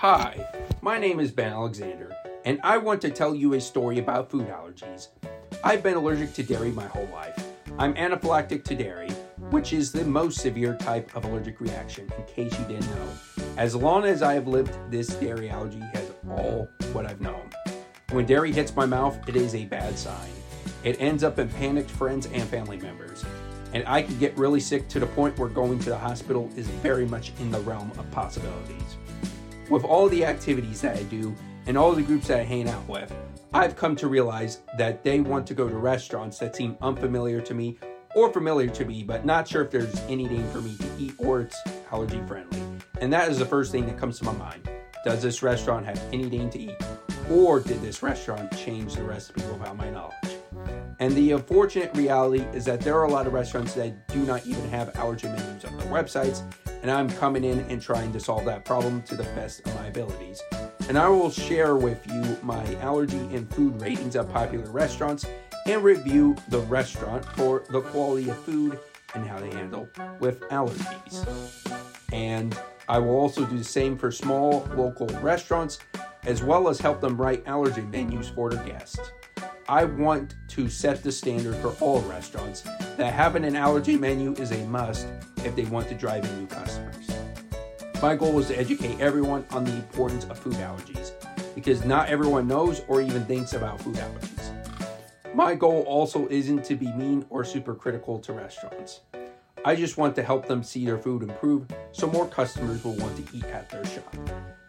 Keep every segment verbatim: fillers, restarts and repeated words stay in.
Hi, my name is Ben Alexander, and I want to tell you a story about food allergies. I've been allergic to dairy my whole life. I'm anaphylactic to dairy, which is the most severe type of allergic reaction, in case you didn't know. As long as I've lived, this dairy allergy has all what I've known. When dairy hits my mouth, it is a bad sign. It ends up in panicked friends and family members. And I can get really sick to the point where going to the hospital is very much in the realm of possibilities. With all the activities that I do and all the groups that I hang out with, I've come to realize that they want to go to restaurants that seem unfamiliar to me or familiar to me, but not sure if there's anything for me to eat or it's allergy friendly. And that is the first thing that comes to my mind. Does this restaurant have anything to eat? Or did this restaurant change the recipe without my knowledge? And the unfortunate reality is that there are a lot of restaurants that do not even have allergen menus on their websites, and I'm coming in and trying to solve that problem to the best of my abilities. And I will share with you my allergy and food ratings of popular restaurants and review the restaurant for the quality of food and how they handle with allergies. And I will also do the same for small local restaurants, as well as help them write allergen menus for their guests. I want to set the standard for all restaurants that having an allergy menu is a must if they want to drive in new customers. My goal is to educate everyone on the importance of food allergies, because not everyone knows or even thinks about food allergies. My goal also isn't to be mean or super critical to restaurants. I just want to help them see their food improve so more customers will want to eat at their shop.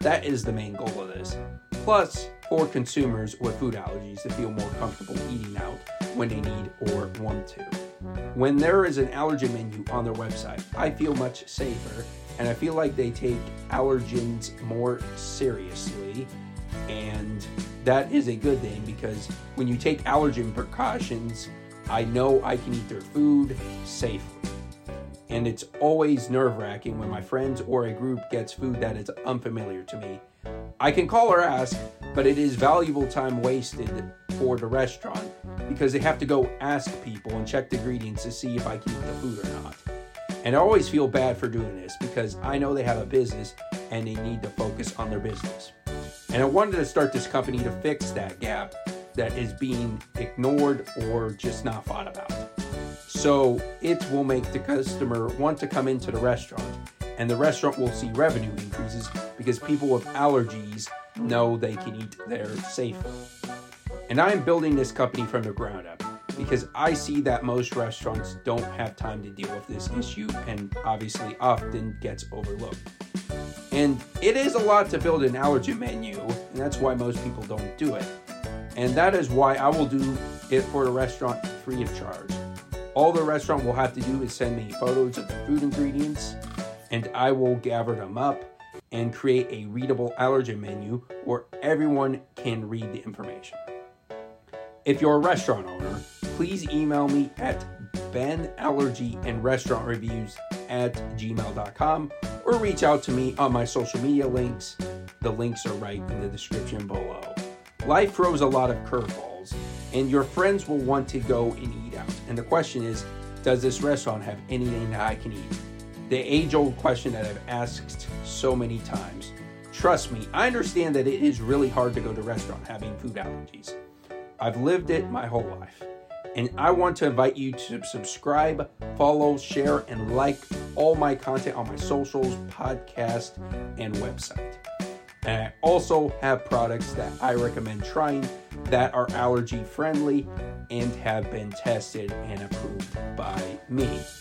That is the main goal of this. Plus, for consumers with food allergies to feel more comfortable eating out when they need or want to. When there is an allergen menu on their website, I feel much safer, and I feel like they take allergens more seriously, and that is a good thing, because when you take allergen precautions, I know I can eat their food safely. And it's always nerve-wracking when my friends or a group gets food that is unfamiliar to me. I can call or ask, but it is valuable time wasted for the restaurant, because they have to go ask people and check the ingredients to see if I can eat the food or not. And I always feel bad for doing this, because I know they have a business and they need to focus on their business. And I wanted to start this company to fix that gap that is being ignored or just not thought about. So it will make the customer want to come into the restaurant, and the restaurant will see revenue increases because people with allergies know they can eat there safely. And I am building this company from the ground up, because I see that most restaurants don't have time to deal with this issue, and obviously often gets overlooked. And it is a lot to build an allergen menu, and that's why most people don't do it. And that is why I will do it for the restaurant free of charge. All the restaurant will have to do is send me photos of the food ingredients, and I will gather them up and create a readable allergen menu where everyone can read the information. If you're a restaurant owner, please email me at benallergyandrestaurantreviews at gmail dot com or reach out to me on my social media links. The links are right in the description below. Life throws a lot of curveballs, and your friends will want to go and eat out. And the question is, does this restaurant have anything that I can eat? The age-old question that I've asked so many times. Trust me, I understand that it is really hard to go to a restaurant having food allergies. I've lived it my whole life. And I want to invite you to subscribe, follow, share, and like all my content on my socials, podcast, and website. And I also have products that I recommend trying that are allergy friendly and have been tested and approved by me.